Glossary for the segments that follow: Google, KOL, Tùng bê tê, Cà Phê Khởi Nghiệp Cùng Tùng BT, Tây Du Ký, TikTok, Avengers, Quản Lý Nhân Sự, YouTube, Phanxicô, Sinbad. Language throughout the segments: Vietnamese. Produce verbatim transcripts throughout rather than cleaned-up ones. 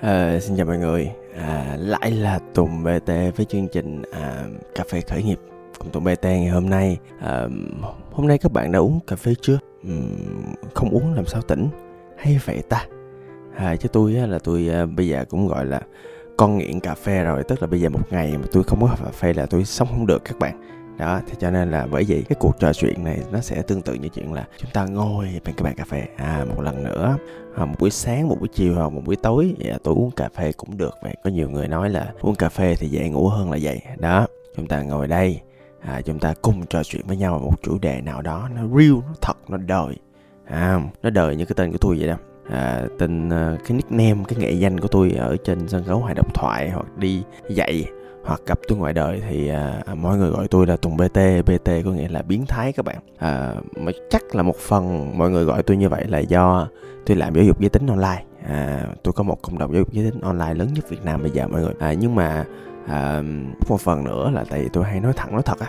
À, xin chào mọi người, à, lại là Tùng bê tê với chương trình à, Cà Phê Khởi Nghiệp Cùng Tùng bê tê ngày hôm nay. à, Hôm nay các bạn đã uống cà phê chưa? Uhm, không uống làm sao tỉnh? Hay vậy ta? à, Chứ tôi á, là tôi à, bây giờ cũng gọi là con nghiện cà phê rồi. Tức là bây giờ một ngày mà tôi không có cà phê là tôi sống không được các bạn. Đó, thế cho nên là bởi vì cái cuộc trò chuyện này nó sẽ tương tự như chuyện là chúng ta ngồi bên cái bàn cà phê à, một lần nữa, à, một buổi sáng, một buổi chiều hoặc một buổi tối. Vậy là tôi uống cà phê cũng được vậy. Có nhiều người nói là uống cà phê thì dễ ngủ hơn là vậy. Đó, chúng ta ngồi đây, à, chúng ta cùng trò chuyện với nhau về một chủ đề nào đó, nó real, nó thật, nó đời, à, nó đời như cái tên của tôi vậy đó. À, tên cái nickname, cái nghệ danh của tôi ở trên sân khấu hài độc thoại hoặc đi dạy hoặc gặp tôi ngoài đời thì à, mọi người gọi tôi là Tùng bê tê. bê tê có nghĩa là biến thái các bạn. À, mà chắc là một phần mọi người gọi tôi như vậy là do tôi làm giáo dục giới tính online. À, tôi có một cộng đồng giáo dục giới tính online lớn nhất Việt Nam bây giờ mọi người. À, nhưng mà à, một phần nữa là tại vì tôi hay nói thẳng nói thật á.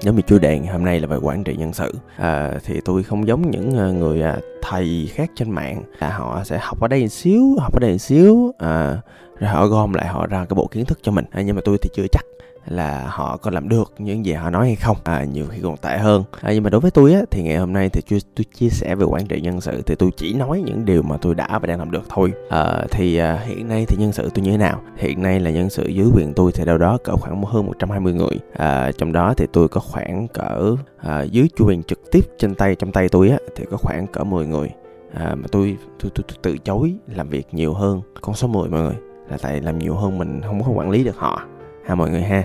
Giống như chủ đề hôm nay là về quản trị nhân sự, à, thì tôi không giống những người thầy khác trên mạng là họ sẽ học ở đây một xíu, học ở đây một xíu, à, rồi họ gom lại họ ra cái bộ kiến thức cho mình. à, Nhưng mà tôi thì chưa chắc là họ có làm được những gì họ nói hay không, à, nhiều khi còn tệ hơn. à, Nhưng mà đối với tôi á, thì ngày hôm nay thì tôi, tôi chia sẻ về quản trị nhân sự. Thì tôi chỉ nói những điều mà tôi đã và đang làm được thôi. à, Thì à, hiện nay thì nhân sự tôi như thế nào? Hiện nay là nhân sự dưới quyền tôi thì đâu đó cỡ khoảng hơn một trăm hai mươi người. à, Trong đó thì tôi có khoảng cỡ à, dưới chủ quyền trực tiếp trên tay, trong tay tôi á, thì có khoảng cỡ mười người. à, Mà tôi, tôi, tôi, tôi từ chối làm việc nhiều hơn con số mười mọi người. Là tại làm nhiều hơn mình không có quản lý được họ ha mọi người ha.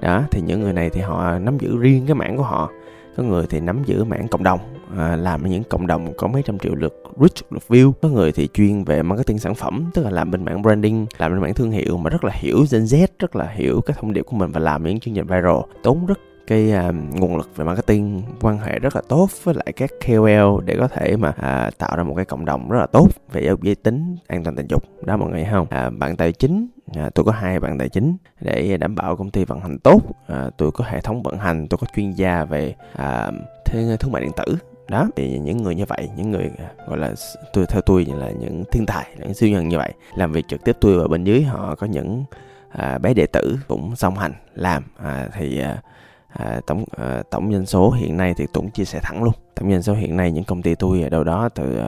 Đó, thì những người này thì họ nắm giữ riêng cái mảng của họ. Có người thì nắm giữ mảng cộng đồng, à, làm những cộng đồng có mấy trăm triệu lượt reach, lượt view. Có người thì chuyên về marketing sản phẩm, tức là làm bên mảng branding, làm bên mảng thương hiệu mà rất là hiểu Gen Z, rất là hiểu các thông điệp của mình và làm những chương trình viral, tốn rất cái à, nguồn lực về marketing, quan hệ rất là tốt với lại các K O L để có thể mà à, tạo ra một cái cộng đồng rất là tốt về giáo dục giới tính, an toàn tình dục. Đó mọi người thấy không? À, bạn tài chính, à, tôi có hai bạn tài chính để đảm bảo công ty vận hành tốt. À, tôi có hệ thống vận hành, tôi có chuyên gia về à, thương mại điện tử. Đó, thì những người như vậy, những người gọi là tôi theo tôi là những thiên tài, những siêu nhân như vậy làm việc trực tiếp tôi, và bên dưới họ có những à, bé đệ tử cũng song hành làm. à, thì à, À, tổng à, tổng doanh số hiện nay thì Tùng chia sẻ thẳng luôn. Tổng doanh số hiện nay những công ty tôi ở đâu đó từ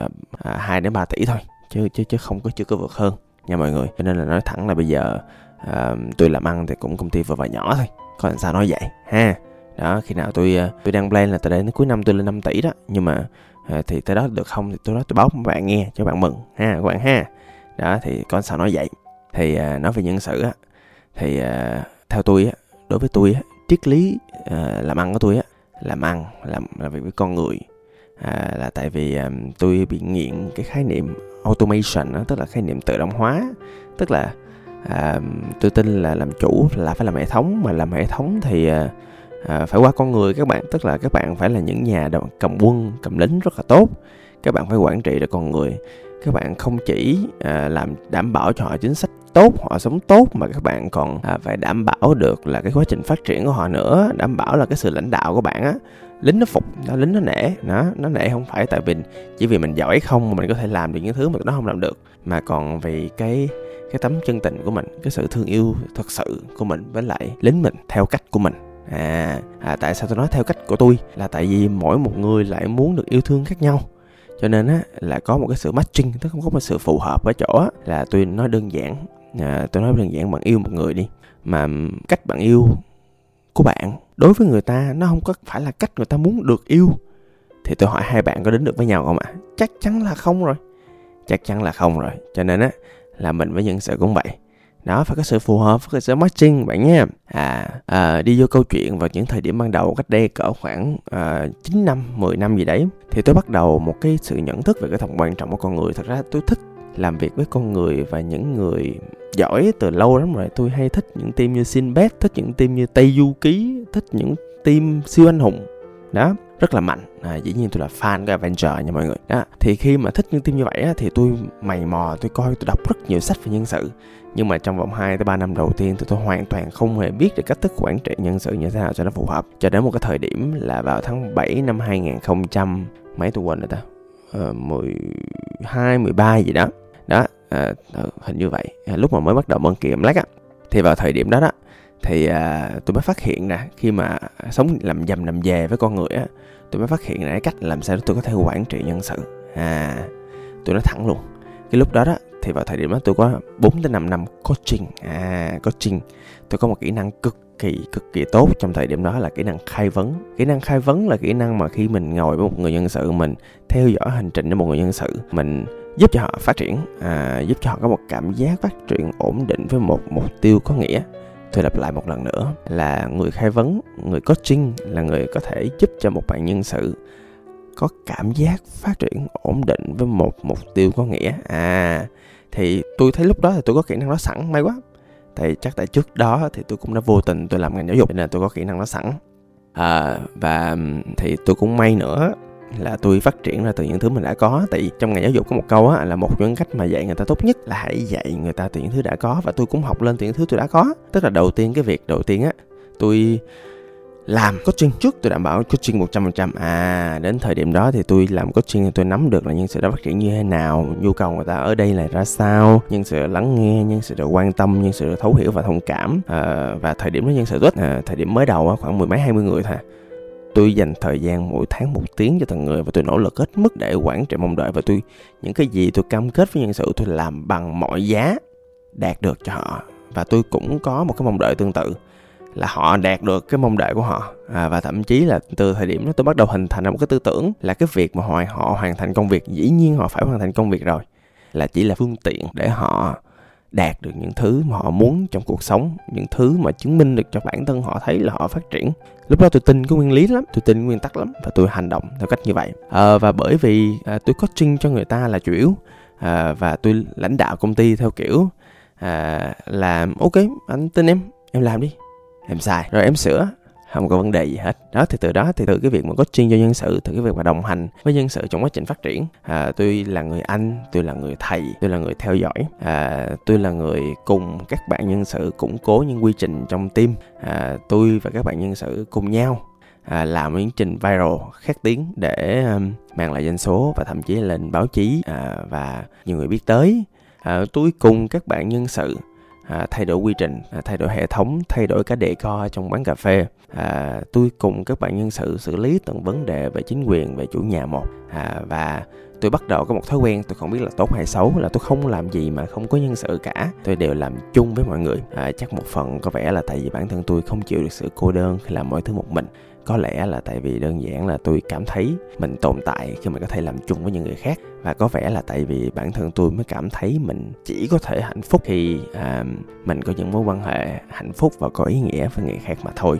à, hai đến ba tỷ thôi, chứ chứ chứ không có chưa có vượt hơn nha mọi người. Cho nên là nói thẳng là bây giờ à, tôi làm ăn thì cũng công ty vừa và nhỏ thôi. Có làm sao nói vậy ha. Đó, khi nào tôi tôi đang plan là từ đây đến cuối năm tôi lên năm tỷ đó, nhưng mà à, thì tới đó được không thì tôi nói tôi báo các bạn nghe cho các bạn mừng ha các bạn ha. Đó thì có làm sao nói vậy. Thì à, nói về nhân sự á thì à, theo tôi á, đối với tôi á, triết lý uh, làm ăn của tôi á, làm ăn làm làm việc với con người, à, là tại vì um, tôi bị nghiện cái khái niệm automation đó, tức là khái niệm tự động hóa. Tức là uh, tôi tin là làm chủ là phải làm hệ thống, mà làm hệ thống thì uh, uh, phải qua con người các bạn. Tức là các bạn phải là những nhà cầm quân, cầm lính rất là tốt. Các bạn phải quản trị được con người. Các bạn không chỉ à, làm đảm bảo cho họ chính sách tốt, họ sống tốt, mà các bạn còn à, phải đảm bảo được là cái quá trình phát triển của họ nữa, đảm bảo là cái sự lãnh đạo của bạn á, lính nó phục, nó lính nó nể, nó nó nể không phải tại vì chỉ vì mình giỏi không mà mình có thể làm được những thứ mà nó không làm được, mà còn vì cái cái tấm chân tình của mình, cái sự thương yêu thật sự của mình với lại lính mình theo cách của mình. À, à tại sao tôi nói theo cách của tôi là tại vì mỗi một người lại muốn được yêu thương khác nhau. Cho nên á, là có một cái sự matching, tức không có một sự phù hợp ở chỗ á, là tôi nói đơn giản, à, tôi nói đơn giản bạn yêu một người đi. Mà cách bạn yêu của bạn đối với người ta nó không có phải là cách người ta muốn được yêu. Thì tôi hỏi hai bạn có đến được với nhau không ạ? À? Chắc chắn là không rồi. Chắc chắn là không rồi. Cho nên á, là mình với nhân sự cũng vậy. Đó, phải có sự phù hợp, phải có sự matching bạn nha. à, à Đi vô câu chuyện vào những thời điểm ban đầu cách đây cỡ khoảng à, chín năm, mười năm gì đấy, thì tôi bắt đầu một cái sự nhận thức về cái tầm quan trọng của con người. Thật ra tôi thích làm việc với con người và những người giỏi từ lâu lắm rồi. Tôi hay thích những team như Sinbad, thích những team như Tây Du Ký, thích những team siêu anh hùng. Đó, rất là mạnh. à, Dĩ nhiên tôi là fan của Avengers nha mọi người. Đó, thì khi mà thích những team như vậy á, thì tôi mày mò, tôi coi, tôi đọc rất nhiều sách về nhân sự. Nhưng mà trong vòng hai tới ba năm đầu tiên thì tôi hoàn toàn không hề biết được cách thức quản trị nhân sự như thế nào cho nó phù hợp. Cho đến một cái thời điểm là vào tháng bảy năm hai nghìn không trăm mấy tôi quên rồi ta, ờ, mười hai, mười ba gì đó. Đó, à, hình như vậy, à, lúc mà mới bắt đầu môn kiểm lách á, thì vào thời điểm đó đó thì à, tôi mới phát hiện ra khi mà sống làm dầm làm dề với con người á, tôi mới phát hiện ra cái cách làm sao tôi có thể quản trị nhân sự. À, tôi nói thẳng luôn, cái lúc đó đó thì vào thời điểm đó tôi có bốn đến năm năm coaching, à, coaching. Tôi có một kỹ năng cực kỳ cực kỳ tốt trong thời điểm đó là kỹ năng khai vấn. Kỹ năng khai vấn là kỹ năng mà khi mình ngồi với một người nhân sự, mình theo dõi hành trình của một người nhân sự, mình giúp cho họ phát triển, à, giúp cho họ có một cảm giác phát triển ổn định với một mục tiêu có nghĩa. Tôi lặp lại một lần nữa là người khai vấn, người coaching là người có thể giúp cho một bạn nhân sự có cảm giác phát triển ổn định với một mục tiêu có nghĩa. À, thì tôi thấy lúc đó thì tôi có kỹ năng đó sẵn, may quá. Thì chắc tại trước đó thì tôi cũng đã vô tình tôi làm ngành giáo dục nên là tôi có kỹ năng đó sẵn. À, và thì tôi cũng may nữa là tôi phát triển ra từ những thứ mình đã có. Tại vì trong ngành giáo dục có một câu á, là một trong những cách mà dạy người ta tốt nhất là hãy dạy người ta từ những thứ đã có. Và tôi cũng học lên từ những thứ tôi đã có. Tức là đầu tiên, cái việc đầu tiên á, tôi làm coaching trước, tôi đảm bảo coaching một trăm phần trăm. À, đến thời điểm đó thì tôi làm coaching thì tôi nắm được là nhân sự đã phát triển như thế nào, nhu cầu người ta ở đây là ra sao, nhân sự lắng nghe, nhân sự quan tâm, nhân sự thấu hiểu và thông cảm. À, và thời điểm đó nhân sự rất, à, thời điểm mới đầu á, khoảng mười mấy hai mươi người thôi. Tôi dành thời gian mỗi tháng một tiếng cho từng người và tôi nỗ lực hết mức để quản trị mong đợi, và tôi những cái gì tôi cam kết với nhân sự tôi làm bằng mọi giá đạt được cho họ. Và tôi cũng có một cái mong đợi tương tự là họ đạt được cái mong đợi của họ. À, và thậm chí là từ thời điểm đó tôi bắt đầu hình thành ra một cái tư tưởng là cái việc mà họ, họ hoàn thành công việc, dĩ nhiên họ phải hoàn thành công việc rồi, là chỉ là phương tiện để họ đạt được những thứ mà họ muốn trong cuộc sống, những thứ mà chứng minh được cho bản thân họ thấy là họ phát triển. Lúc đó tôi tin cái nguyên lý lắm, tôi tin nguyên tắc lắm và tôi hành động theo cách như vậy. À, và bởi vì à, tôi coaching cho người ta là chủ yếu, à, và tôi lãnh đạo công ty theo kiểu à, là ok anh tin em, em làm đi, em sai rồi em sửa, không có vấn đề gì hết. Đó thì từ đó thì từ cái việc mà coaching cho nhân sự, từ cái việc mà đồng hành với nhân sự trong quá trình phát triển, à, tôi là người anh, tôi là người thầy, tôi là người theo dõi, à, tôi là người cùng các bạn nhân sự củng cố những quy trình trong team, à, tôi và các bạn nhân sự cùng nhau à, làm những trình viral khét tiếng để um, mang lại doanh số và thậm chí lên báo chí à, và nhiều người biết tới. À, tôi cùng các bạn nhân sự À, thay đổi quy trình, à, thay đổi hệ thống, thay đổi cả decor trong quán cà phê. À, tôi cùng các bạn nhân sự xử lý từng vấn đề về chính quyền, về chủ nhà một. À, và tôi bắt đầu có một thói quen, tôi không biết là tốt hay xấu, là tôi không làm gì mà không có nhân sự cả. Tôi đều làm chung với mọi người. À, chắc một phần có vẻ là tại vì bản thân tôi không chịu được sự cô đơn khi làm mọi thứ một mình. Có lẽ là tại vì đơn giản là tôi cảm thấy mình tồn tại khi mình có thể làm chung với những người khác. Và có vẻ là tại vì bản thân tôi mới cảm thấy mình chỉ có thể hạnh phúc khi à, mình có những mối quan hệ hạnh phúc và có ý nghĩa với người khác mà thôi.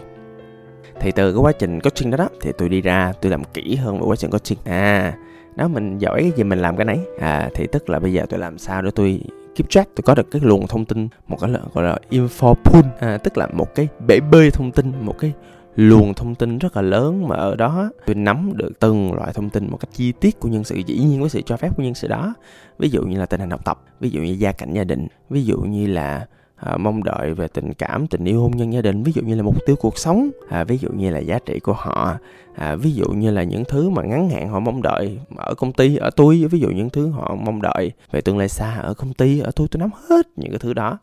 Thì từ cái quá trình coaching đó đó thì tôi đi ra, tôi làm kỹ hơn về quá trình coaching. À, đó mình giỏi cái gì mình làm cái nấy. À, thì tức là bây giờ tôi làm sao để tôi keep track, tôi có được cái luồng thông tin, một cái gọi là info pool, à, tức là một cái bể bơi thông tin, một cái luồng thông tin rất là lớn mà ở đó tôi nắm được từng loại thông tin một cách chi tiết của nhân sự, dĩ nhiên với sự cho phép của nhân sự đó. Ví dụ như là tình hình học tập, ví dụ như gia cảnh gia đình, ví dụ như là à, mong đợi về tình cảm, tình yêu, hôn nhân, gia đình, ví dụ như là mục tiêu cuộc sống, à, ví dụ như là giá trị của họ, à, ví dụ như là những thứ mà ngắn hạn họ mong đợi ở công ty, ở tôi, ví dụ những thứ họ mong đợi về tương lai xa ở công ty, ở tôi tôi nắm hết những cái thứ đó.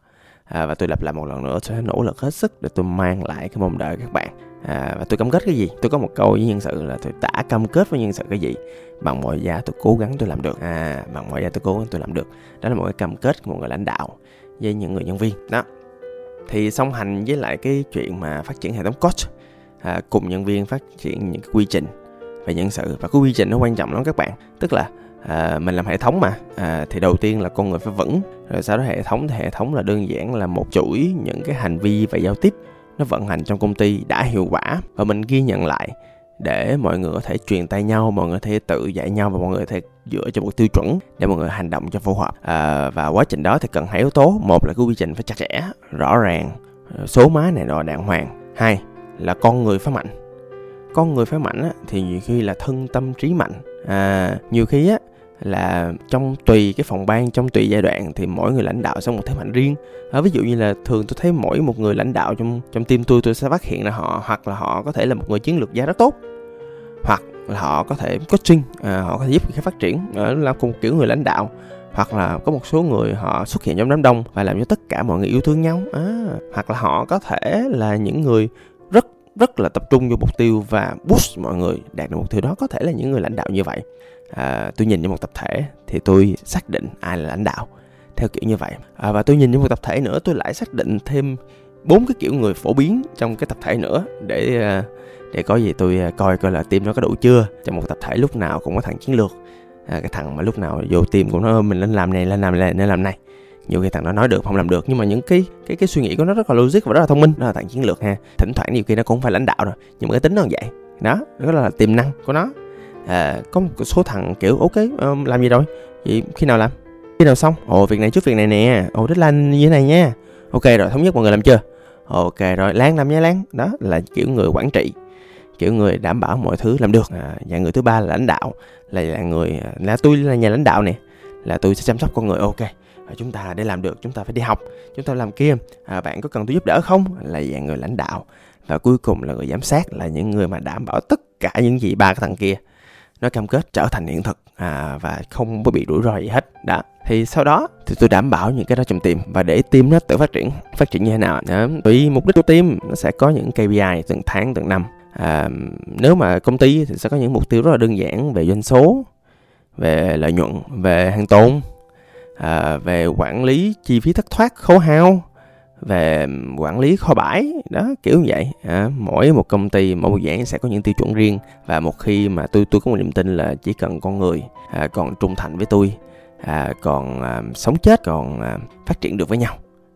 À, và tôi lặp lại một lần nữa, tôi sẽ nỗ lực hết sức để tôi mang lại cái mong đợi các bạn. À, và tôi cam kết cái gì? Tôi có một câu với nhân sự là tôi đã cam kết với nhân sự cái gì bằng mọi giá tôi cố gắng tôi làm được. À, bằng mọi giá tôi cố gắng tôi làm được. Đó là một cái cam kết của một người lãnh đạo với những người nhân viên. Đó. Thì song hành với lại cái chuyện mà phát triển hệ thống coach, à, cùng nhân viên phát triển những cái quy trình về nhân sự. Và cái quy trình nó quan trọng lắm các bạn. Tức là à, mình làm hệ thống mà à, thì đầu tiên là con người phải vững, rồi sau đó hệ thống. Thì hệ thống là đơn giản là một chuỗi những cái hành vi và giao tiếp nó vận hành trong công ty đã hiệu quả và mình ghi nhận lại để mọi người có thể truyền tay nhau, mọi người có thể tự dạy nhau và mọi người có thể dựa cho một tiêu chuẩn để mọi người hành động cho phù hợp. À, và quá trình đó thì cần hai yếu tố. Một là cái quy trình phải chặt chẽ, rõ ràng, số má này nọ đàng hoàng. Hai là con người phải mạnh. Con người phải mạnh á, thì nhiều khi là thân tâm trí mạnh. À, nhiều khi á, là trong tùy cái phòng ban, trong tùy giai đoạn thì mỗi người lãnh đạo sẽ một thế mạnh riêng. À, ví dụ như là thường tôi thấy mỗi một người lãnh đạo trong trong team tôi tôi sẽ phát hiện là họ hoặc là họ có thể là một người chiến lược gia rất tốt, hoặc là họ có thể coaching, à, họ có thể giúp người khác phát triển, à, là cùng kiểu người lãnh đạo, hoặc là có một số người họ xuất hiện trong đám đông và làm cho tất cả mọi người yêu thương nhau, à, hoặc là họ có thể là những người rất rất là tập trung vô mục tiêu và push mọi người đạt được mục tiêu đó, có thể là những người lãnh đạo như vậy. À, tôi nhìn vào một tập thể thì tôi xác định ai là lãnh đạo theo kiểu như vậy, à, và tôi nhìn vào một tập thể nữa tôi lại xác định thêm bốn cái kiểu người phổ biến trong cái tập thể nữa để để có gì tôi coi coi là team nó có đủ chưa. Trong một tập thể lúc nào cũng có thằng chiến lược, à, cái thằng mà lúc nào vô team cũng nói mình nên làm này nên làm này nên làm này, nhiều khi thằng nó nói được không làm được nhưng mà những cái cái cái suy nghĩ của nó rất là logic và rất là thông minh, đó là thằng chiến lược ha. Thỉnh thoảng nhiều khi nó cũng phải lãnh đạo rồi nhưng mà cái tính nó như vậy đó, đó là tiềm năng của nó. À, có một số thằng kiểu ok um, làm gì rồi, vậy khi nào làm, khi nào xong, ồ việc này trước việc này nè, ồ deadline như thế này nha, ok rồi thống nhất mọi người làm chưa, ok rồi Lan làm nha Lan. Đó là kiểu người quản trị, kiểu người đảm bảo mọi thứ làm được. À, và người thứ ba là lãnh đạo, là, là người là tôi là nhà lãnh đạo nè, là tôi sẽ chăm sóc con người. Ok à, chúng ta để làm được chúng ta phải đi học, chúng ta làm kia, à, bạn có cần tôi giúp đỡ không, là dạng người lãnh đạo. Và cuối cùng là người giám sát, là những người mà đảm bảo tất cả những gì ba cái thằng kia nó cam kết trở thành hiện thực, à, và không có bị rủi ro gì hết. Đó. Thì sau đó thì tôi đảm bảo những cái đó trong team và để team nó tự phát triển. Phát triển như thế nào? Đó. Vì mục đích của team nó sẽ có những ca pê i từng tháng, từng năm. À, nếu mà công ty thì sẽ có những mục tiêu rất là đơn giản về doanh số, về lợi nhuận, về hàng tồn, à, về quản lý chi phí thất thoát, khấu hao, về quản lý kho bãi, đó kiểu như vậy. À, mỗi một công ty, mỗi một dạng sẽ có những tiêu chuẩn riêng. Và một khi mà tôi tôi có một niềm tin là chỉ cần con người à, còn trung thành với tôi, à, còn à, sống chết, còn à, phát triển được với nhau,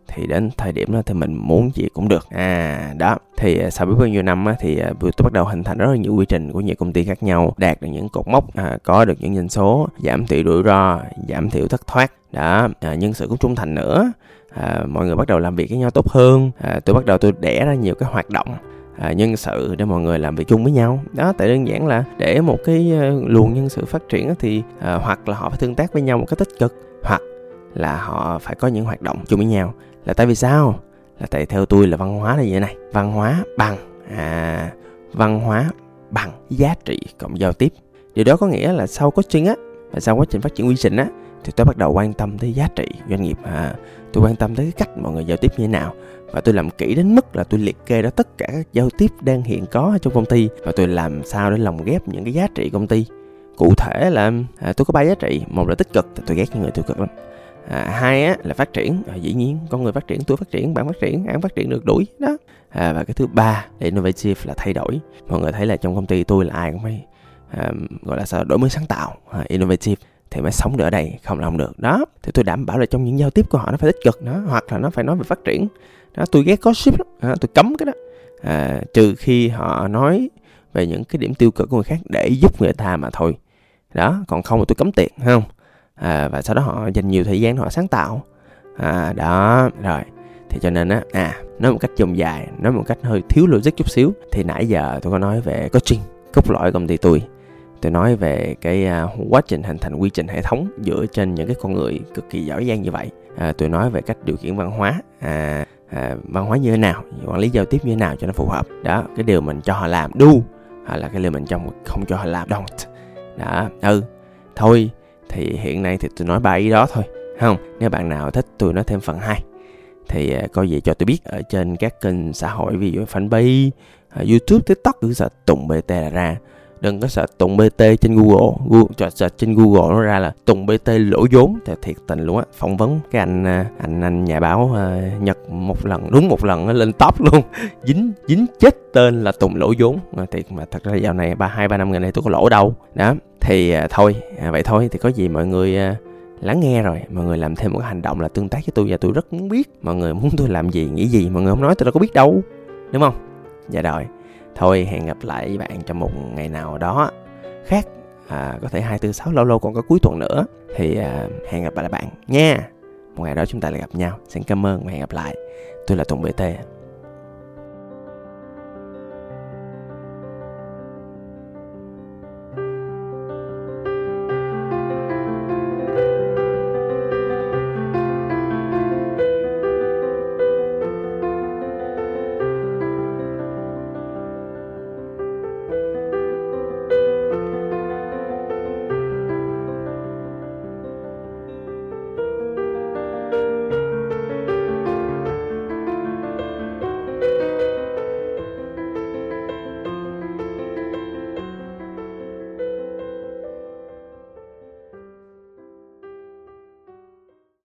thì đến thời điểm đó thì mình muốn gì cũng được. À đó, thì sau biết bao nhiêu năm á, thì tôi bắt đầu hình thành rất là nhiều quy trình của nhiều công ty khác nhau, đạt được những cột mốc, à, có được những doanh số, giảm thiểu rủi ro, giảm thiểu thất thoát. Đó, à, nhân sự cũng trung thành nữa. À, mọi người bắt đầu làm việc với nhau tốt hơn. À, tôi bắt đầu tôi đẻ ra nhiều cái hoạt động à, nhân sự để mọi người làm việc chung với nhau. Đó, tại đơn giản là để một cái uh, luồng nhân sự phát triển thì à, hoặc là họ phải tương tác với nhau một cách tích cực, hoặc là họ phải có những hoạt động chung với nhau. Là tại vì sao? Là tại theo tôi là văn hóa là như thế này. Văn hóa bằng à, văn hóa bằng giá trị cộng giao tiếp. Điều đó có nghĩa là sau coaching á, và sau quá trình phát triển quy trình á, thì tôi bắt đầu quan tâm tới giá trị doanh nghiệp. À, tôi quan tâm tới cái cách mọi người giao tiếp như thế nào. Và tôi làm kỹ đến mức là tôi liệt kê ra tất cả các giao tiếp đang hiện có trong công ty. Và tôi làm sao để lồng ghép những cái giá trị công ty. Cụ thể là à, tôi có ba giá trị. Một là tích cực, tôi ghét những người tiêu cực lắm. À, hai á, là phát triển, à, dĩ nhiên con người phát triển, tôi phát triển, bạn phát triển, anh phát triển được đuổi đó. À, và cái thứ ba là innovative, là thay đổi. Mọi người thấy là trong công ty tôi là ai cũng phải à, gọi là sao đổi mới sáng tạo, à, innovative thì mới sống được ở đây, không làm được đó. Thì tôi đảm bảo là trong những giao tiếp của họ nó phải tích cực đó, hoặc là nó phải nói về phát triển đó. Tôi ghét gossip lắm, à, tôi cấm cái đó, à, trừ khi họ nói về những cái điểm tiêu cực của người khác để giúp người ta mà thôi đó, còn không thì tôi cấm tiệt không. À, và sau đó họ dành nhiều thời gian họ sáng tạo, à, đó rồi. Thì cho nên á, à, nói một cách dòng dài, nói một cách hơi thiếu logic chút xíu, thì nãy giờ tôi có nói về coaching, cốt lõi công ty tôi. Tôi nói về cái uh, quá trình hình thành quy trình hệ thống dựa trên những cái con người cực kỳ giỏi giang như vậy. À, tôi nói về cách điều khiển văn hóa, à, à, văn hóa như thế nào, quản lý giao tiếp như thế nào cho nó phù hợp. Đó, cái điều mình cho họ làm do, hoặc là cái điều mình trong không cho họ làm don't. Đó, ừ, thôi. Thì hiện nay thì tôi nói ba ý đó thôi, không? Nếu bạn nào thích tôi nói thêm phần hai thì coi gì cho tôi biết ở trên các kênh xã hội, ví dụ fanpage, YouTube, TikTok, cứ search Tùng bê tê là ra. Đừng có search Tùng bê tê trên Google, Google search trên Google nó ra là Tùng bê tê lỗ vốn, thì thiệt tình luôn á. Phỏng vấn cái anh anh anh nhà báo Nhật một lần, đúng một lần nó lên top luôn, dính dính chết tên là Tùng lỗ vốn. Mà thiệt mà thật ra dạo này ba hai ba năm gần đây tôi có lỗ đâu đó. Thì à, thôi, à, vậy thôi, thì có gì mọi người à, lắng nghe rồi, mọi người làm thêm một hành động là tương tác với tôi, và tôi rất muốn biết mọi người muốn tôi làm gì, nghĩ gì, mọi người không nói tôi đâu có biết đâu, đúng không? Dạ rồi, thôi hẹn gặp lại với bạn trong một ngày nào đó khác, à, có thể hai, bốn, sáu, lâu lâu còn có cuối tuần nữa, thì à, hẹn gặp lại bạn nha, một ngày đó chúng ta lại gặp nhau. Xin cảm ơn và hẹn gặp lại, tôi là Tùng bê tê.